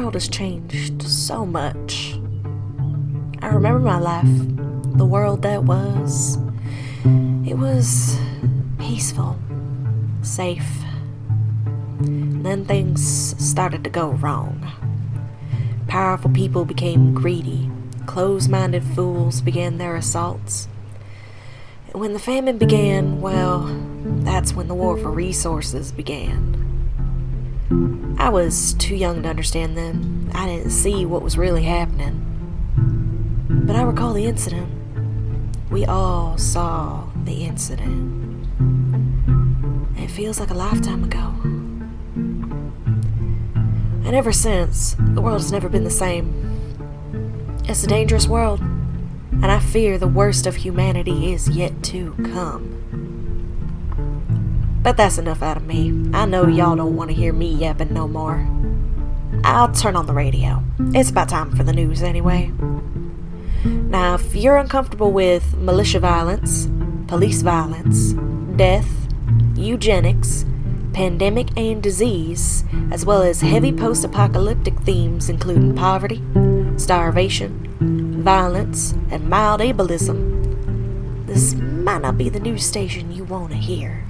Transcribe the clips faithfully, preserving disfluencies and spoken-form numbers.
world has changed so much. I remember my life, the world that was. It was peaceful, safe. And then things started to go wrong. Powerful people became greedy. Closed-minded fools began their assaults. And when the famine began, well, that's when the war for resources began. I was too young to understand then. I didn't see what was really happening. But I recall the incident. We all saw the incident. It feels like a lifetime ago. And ever since, the world has never been the same. It's a dangerous world, and I fear the worst of humanity is yet to come. But that's enough out of me. I know y'all don't want to hear me yapping no more. I'll turn on the radio. It's about time for the news anyway. Now, if you're uncomfortable with militia violence, police violence, death, eugenics, pandemic and disease, as well as heavy post-apocalyptic themes including poverty, starvation, violence, and mild ableism, this might not be the news station you want to hear.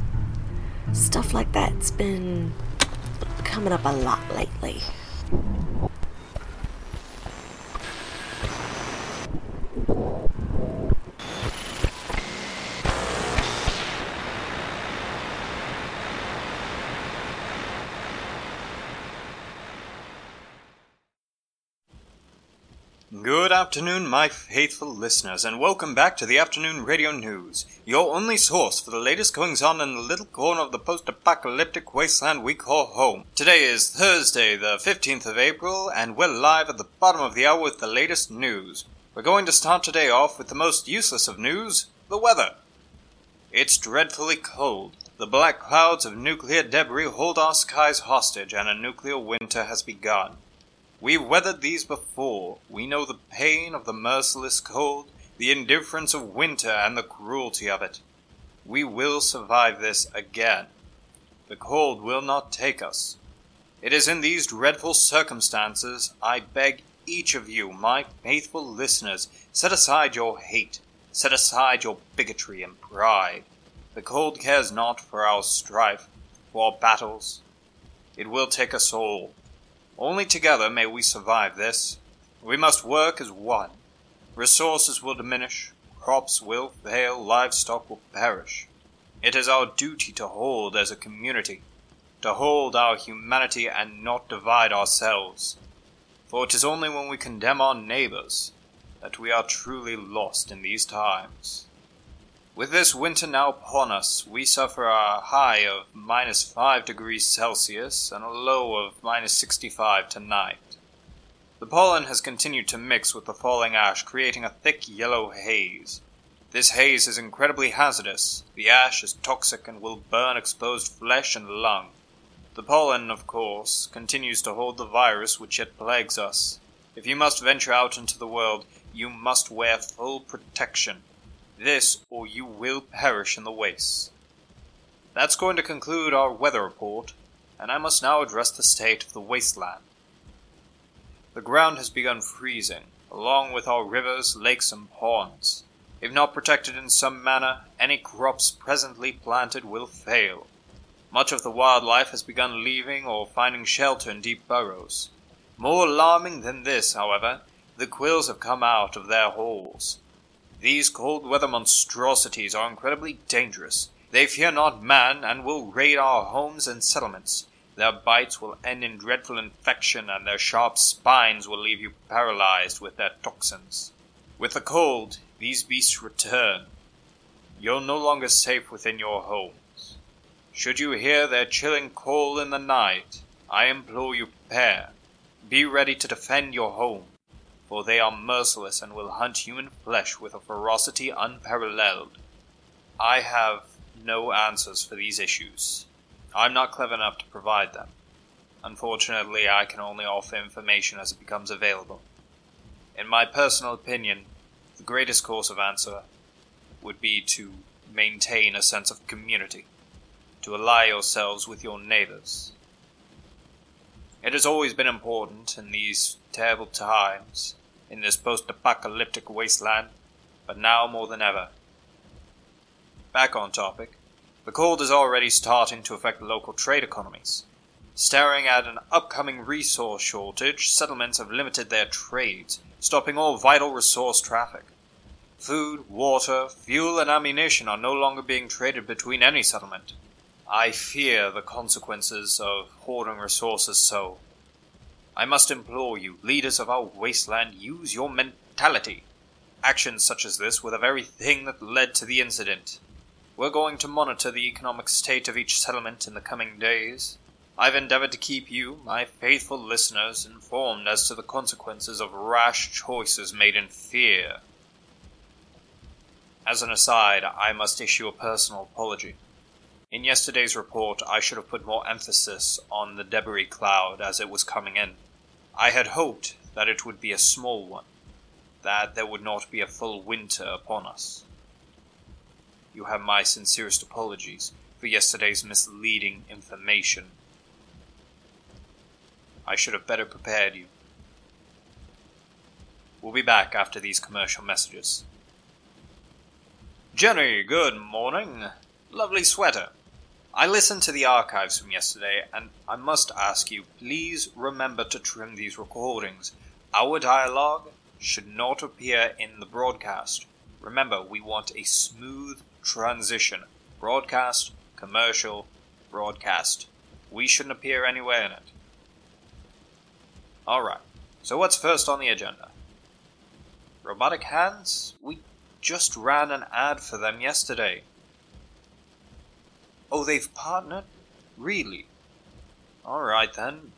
Stuff like that's been coming up a lot lately. Good afternoon, my faithful listeners, and welcome back to the Afternoon Radio News, your only source for the latest goings-on in the little corner of the post-apocalyptic wasteland we call home. Today is Thursday, the fifteenth of April, and we're live at the bottom of the hour with the latest news. We're going to start today off with the most useless of news, the weather. It's dreadfully cold. The black clouds of nuclear debris hold our skies hostage, and a nuclear winter has begun. We've weathered these before. We know the pain of the merciless cold, the indifference of winter, and the cruelty of it. We will survive this again. The cold will not take us. It is in these dreadful circumstances I beg each of you, my faithful listeners, set aside your hate, set aside your bigotry and pride. The cold cares not for our strife, for our battles. It will take us all. Only together may we survive this. We must work as one. Resources will diminish, crops will fail, livestock will perish. It is our duty to hold as a community, to hold our humanity and not divide ourselves. For it is only when we condemn our neighbors that we are truly lost in these times. With this winter now upon us, we suffer a high of minus five degrees Celsius and a low of minus sixty-five tonight. The pollen has continued to mix with the falling ash, creating a thick yellow haze. This haze is incredibly hazardous. The ash is toxic and will burn exposed flesh and lung. The pollen, of course, continues to hold the virus which yet plagues us. If you must venture out into the world, you must wear full protection. This, or you will perish in the wastes. That's going to conclude our weather report, and I must now address the state of the wasteland. The ground has begun freezing, along with our rivers, lakes, and ponds. If not protected in some manner, any crops presently planted will fail. Much of the wildlife has begun leaving or finding shelter in deep burrows. More alarming than this, however, the quills have come out of their holes. These cold weather monstrosities are incredibly dangerous. They fear not man and will raid our homes and settlements. Their bites will end in dreadful infection, and their sharp spines will leave you paralyzed with their toxins. With the cold, these beasts return. You're no longer safe within your homes. Should you hear their chilling call in the night, I implore you prepare. Be ready to defend your home. For they are merciless and will hunt human flesh with a ferocity unparalleled. I have no answers for these issues. I'm not clever enough to provide them. Unfortunately, I can only offer information as it becomes available. In my personal opinion, the greatest course of answer would be to maintain a sense of community, to ally yourselves with your neighbors. It has always been important in these terrible times, in this post-apocalyptic wasteland, but now more than ever. Back on topic, the cold is already starting to affect local trade economies. Staring at an upcoming resource shortage, settlements have limited their trades, stopping all vital resource traffic. Food, water, fuel, and ammunition are no longer being traded between any settlement. I fear the consequences of hoarding resources so. I must implore you, leaders of our wasteland, use your mentality. Actions such as this were the very thing that led to the incident. We're going to monitor the economic state of each settlement in the coming days. I've endeavored to keep you, my faithful listeners, informed as to the consequences of rash choices made in fear. As an aside, I must issue a personal apology. In yesterday's report, I should have put more emphasis on the debris cloud as it was coming in. I had hoped that it would be a small one, that there would not be a full winter upon us. You have my sincerest apologies for yesterday's misleading information. I should have better prepared you. We'll be back after these commercial messages. Jenny, good morning. Lovely sweater. I listened to the archives from yesterday, and I must ask you, please remember to trim these recordings. Our dialogue should not appear in the broadcast. Remember, we want a smooth transition. Broadcast, commercial, broadcast. We shouldn't appear anywhere in it. Alright, so what's first on the agenda? Robotic Hands? We just ran an ad for them yesterday. Oh, they've partnered? Really? Alright then.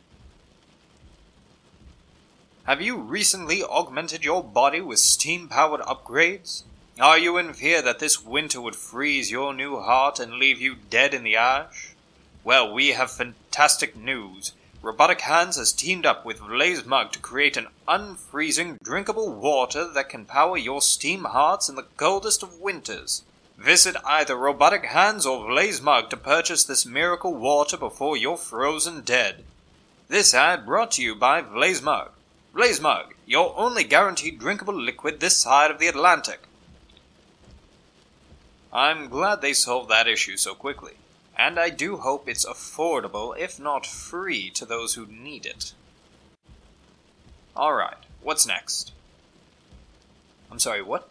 Have you recently augmented your body with steam-powered upgrades? Are you in fear that this winter would freeze your new heart and leave you dead in the ash? Well, we have fantastic news. Robotic Hands has teamed up with Vlazemug to create an unfreezing, drinkable water that can power your steam hearts in the coldest of winters. Visit either Robotic Hands or Vlazemug to purchase this miracle water before you're frozen dead. This ad brought to you by Vlazemug. Vlazemug, your only guaranteed drinkable liquid this side of the Atlantic. I'm glad they solved that issue so quickly. And I do hope it's affordable, if not free, to those who need it. Alright, what's next? I'm sorry, what?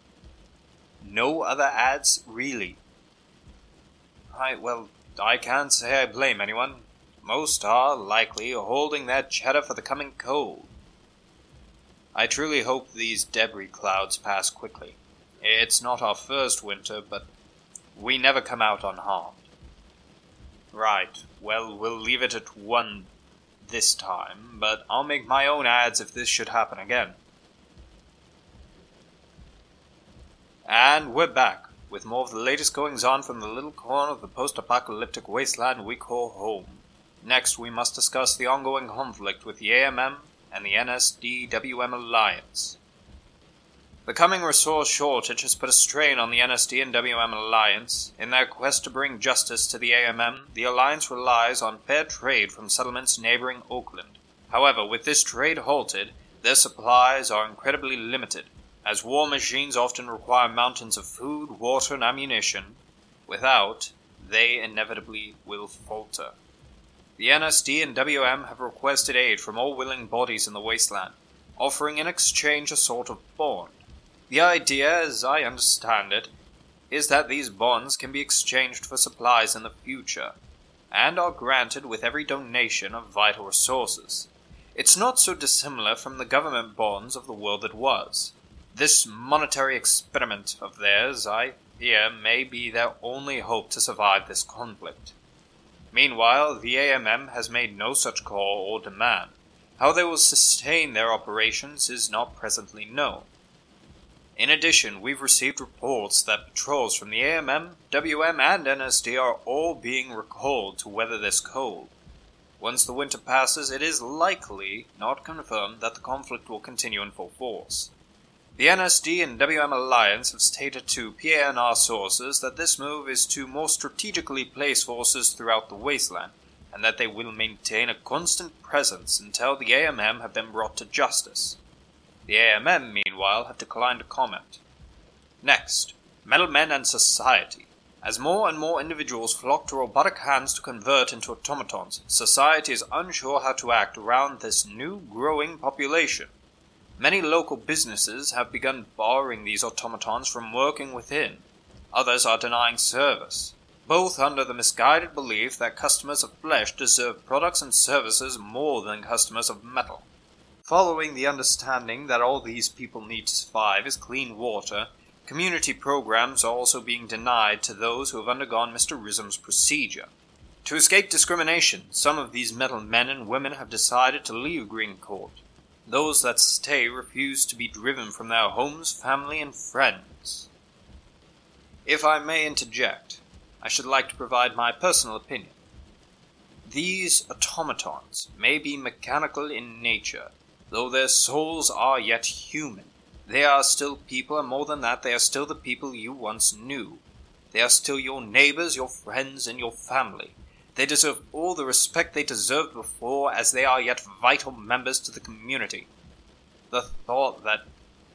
No other ads, really? I, well, I can't say I blame anyone. Most are, likely, holding their cheddar for the coming cold. I truly hope these debris clouds pass quickly. It's not our first winter, but we never come out unharmed. Right, well, we'll leave it at one this time, but I'll make my own ads if this should happen again. And we're back, with more of the latest goings-on from the little corner of the post-apocalyptic wasteland we call home. Next, we must discuss the ongoing conflict with the A M M and the N S D W M alliance. The coming resource shortage has put a strain on the N S D and W M alliance. In their quest to bring justice to the A M M, the alliance relies on fair trade from settlements neighboring Oakland. However, with this trade halted, their supplies are incredibly limited, as war machines often require mountains of food, water, and ammunition. Without, they inevitably will falter. The N S D and W M have requested aid from all willing bodies in the wasteland, offering in exchange a sort of bond. The idea, as I understand it, is that these bonds can be exchanged for supplies in the future, and are granted with every donation of vital resources. It's not so dissimilar from the government bonds of the world that was. This monetary experiment of theirs, I fear, may be their only hope to survive this conflict. Meanwhile, the A M M has made no such call or demand. How they will sustain their operations is not presently known. In addition, we've received reports that patrols from the A M M, W M, and N S D are all being recalled to weather this cold. Once the winter passes, it is likely, not confirmed, that the conflict will continue in full force. The N S D and W M alliance have stated to P A N R sources that this move is to more strategically place forces throughout the wasteland, and that they will maintain a constant presence until the A M M have been brought to justice. The A M M, meanwhile, have declined to comment. Next, metal men and society. As more and more individuals flock to robotic hands to convert into automatons, society is unsure how to act around this new growing population. Many local businesses have begun barring these automatons from working within. Others are denying service, both under the misguided belief that customers of flesh deserve products and services more than customers of metal. Following the understanding that all these people need to survive is clean water, community programs are also being denied to those who have undergone Mister Rism's procedure. To escape discrimination, some of these metal men and women have decided to leave Green Court. Those that stay refuse to be driven from their homes, family, and friends. If I may interject, I should like to provide my personal opinion. These automatons may be mechanical in nature, though their souls are yet human. They are still people, and more than that, they are still the people you once knew. They are still your neighbors, your friends, and your family. They deserve all the respect they deserved before, as they are yet vital members to the community. The thought that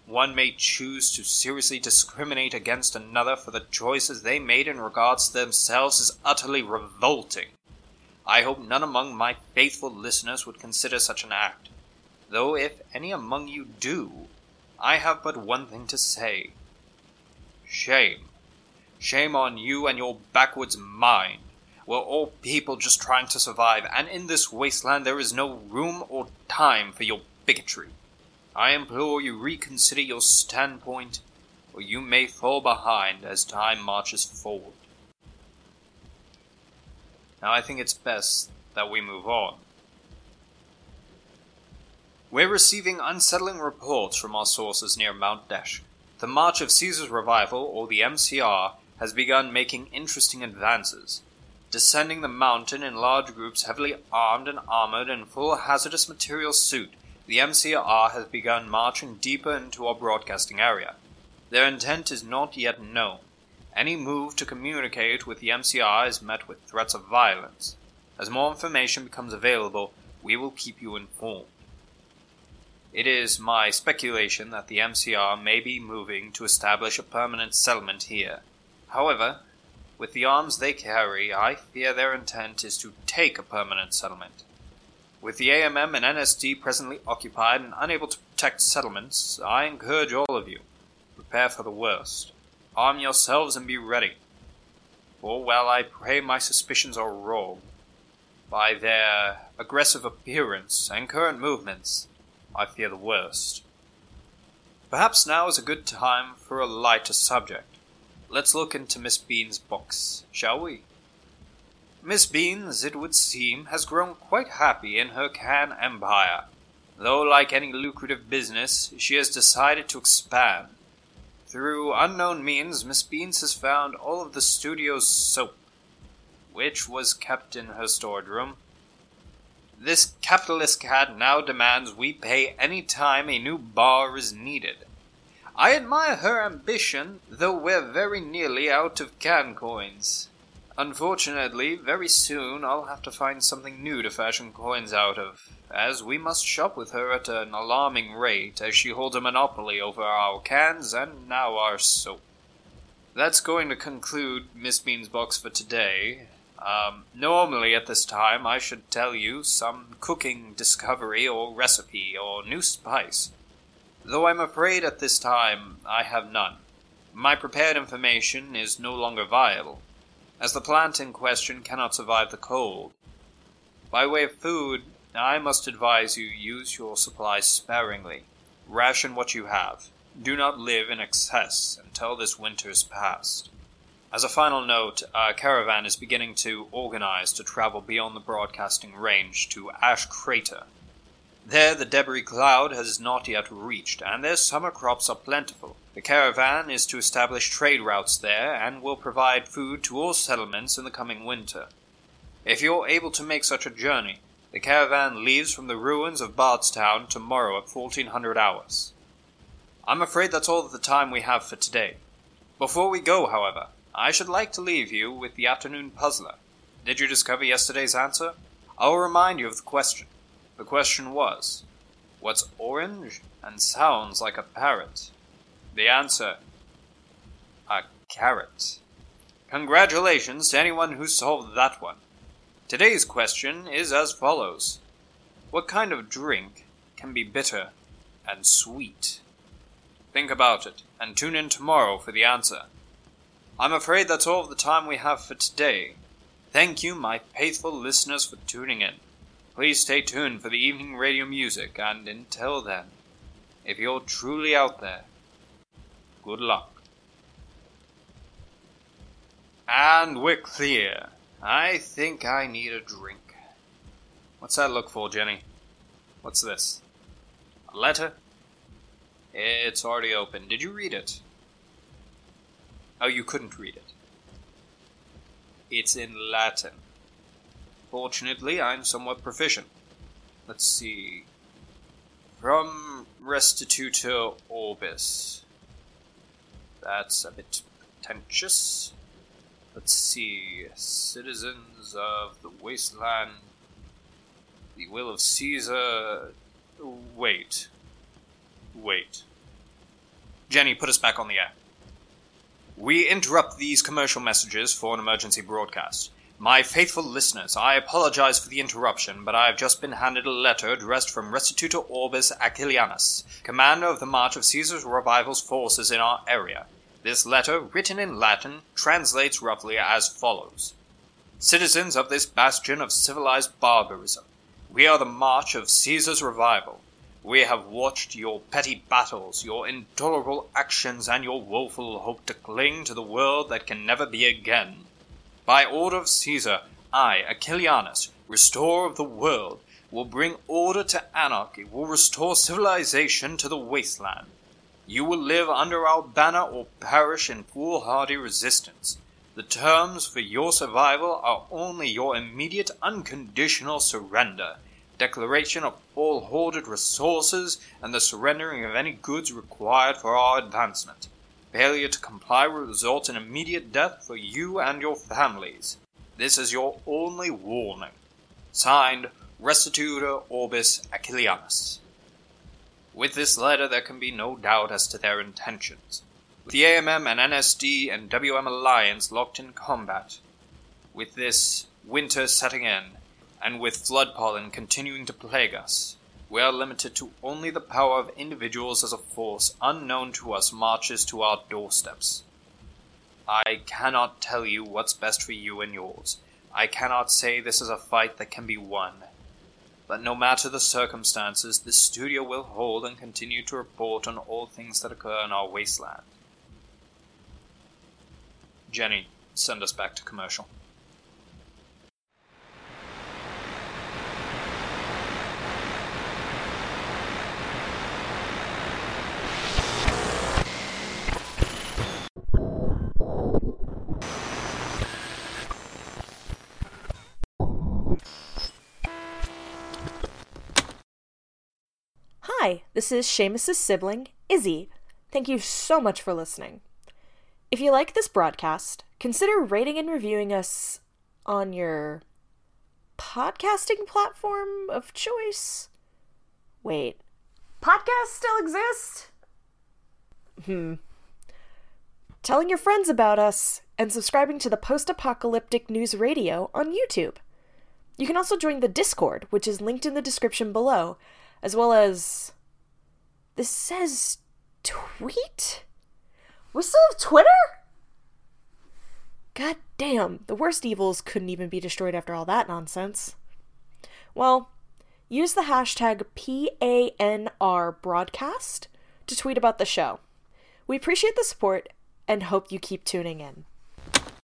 one may choose to seriously discriminate against another for the choices they made in regards to themselves is utterly revolting. I hope none among my faithful listeners would consider such an act, though if any among you do, I have but one thing to say. Shame. Shame on you and your backwards mind. We're all people just trying to survive, and in this wasteland there is no room or time for your bigotry. I implore you reconsider your standpoint, or you may fall behind as time marches forward. Now I think it's best that we move on. We're receiving unsettling reports from our sources near Mount Deshk. The March of Caesar's Revival, or the M C R, has begun making interesting advances, descending the mountain in large groups heavily armed and armored in full hazardous material suit. The M C R has begun marching deeper into our broadcasting area. Their intent is not yet known. Any move to communicate with the M C R is met with threats of violence. As more information becomes available, we will keep you informed. It is my speculation that the M C R may be moving to establish a permanent settlement here. However, with the arms they carry, I fear their intent is to take a permanent settlement. With the A M M and N S D presently occupied and unable to protect settlements, I encourage all of you, prepare for the worst. Arm yourselves and be ready. For well, I pray my suspicions are wrong. By their aggressive appearance and current movements, I fear the worst. Perhaps now is a good time for a lighter subject. Let's look into Miss Bean's box, shall we? Miss Bean, as it would seem, has grown quite happy in her can empire, though like any lucrative business, she has decided to expand. Through unknown means, Miss Beans has found all of the studio's soap, which was kept in her storage room. This capitalist cat now demands we pay any time a new bar is needed. I admire her ambition, though we're very nearly out of can coins. Unfortunately, very soon I'll have to find something new to fashion coins out of, as we must shop with her at an alarming rate, as she holds a monopoly over our cans and now our soap. That's going to conclude Miss Bean's box for today. Um, normally at this time I should tell you some cooking discovery or recipe or new spice, though I'm afraid at this time I have none. My prepared information is no longer viable, as the plant in question cannot survive the cold. By way of food, I must advise you use your supplies sparingly. Ration what you have. Do not live in excess until this winter is past. As a final note, our caravan is beginning to organize to travel beyond the broadcasting range to Ash Crater. There the debris cloud has not yet reached, and their summer crops are plentiful. The caravan is to establish trade routes there, and will provide food to all settlements in the coming winter. If you're able to make such a journey, the caravan leaves from the ruins of Bardstown tomorrow at fourteen hundred hours. I'm afraid that's all the time we have for today. Before we go, however, I should like to leave you with the afternoon puzzler. Did you discover yesterday's answer? I'll remind you of the question. The question was, what's orange and sounds like a parrot? The answer, a carrot. Congratulations to anyone who solved that one. Today's question is as follows. What kind of drink can be bitter and sweet? Think about it, and tune in tomorrow for the answer. I'm afraid that's all of the time we have for today. Thank you, my faithful listeners, for tuning in. Please stay tuned for the evening radio music, and until then, if you're truly out there, good luck. And we're clear. I think I need a drink. What's that look for, Jenny? What's this? A letter? It's already open. Did you read it? Oh, you couldn't read it. It's in Latin. Fortunately, I'm somewhat proficient. Let's see. From Restitutor Orbis. That's a bit pretentious. Let's see. Citizens of the Wasteland. The will of Caesar. Wait. Wait. Jenny, put us back on the air. We interrupt these commercial messages for an emergency broadcast. My faithful listeners, I apologize for the interruption, but I have just been handed a letter addressed from Restitutor Orbis Achillianus, commander of the March of Caesar's Revival's forces in our area. This letter, written in Latin, translates roughly as follows. Citizens of this bastion of civilized barbarism, we are the March of Caesar's Revival. We have watched your petty battles, your intolerable actions, and your woeful hope to cling to the world that can never be again. By order of Caesar, I, Achillianus, restorer of the world, will bring order to anarchy, will restore civilization to the wasteland. You will live under our banner or perish in foolhardy resistance. The terms for your survival are only your immediate unconditional surrender, declaration of all hoarded resources, and the surrendering of any goods required for our advancement. Failure to comply will result in immediate death for you and your families. This is your only warning. Signed, Restitutor Orbis Achillianus. With this letter, there can be no doubt as to their intentions. With the A M M and N S D and W M alliance locked in combat, with this winter setting in, and with flood pollen continuing to plague us, we are limited to only the power of individuals as a force unknown to us marches to our doorsteps. I cannot tell you what's best for you and yours. I cannot say this is a fight that can be won. But no matter the circumstances, this studio will hold and continue to report on all things that occur in our wasteland. Jenny, send us back to commercial. Hi, this is Seamus's sibling, Izzy. Thank you so much for listening. If you like this broadcast, consider rating and reviewing us on your podcasting platform of choice. Wait, podcasts still exist? Hmm. Telling your friends about us and subscribing to the Post-Apocalyptic News Radio on YouTube. You can also join the Discord, which is linked in the description below, as well as... This says tweet? We still have Twitter? God damn, the worst evils couldn't even be destroyed after all that nonsense. Well, use the hashtag P A N R broadcast to tweet about the show. We appreciate the support and hope you keep tuning in.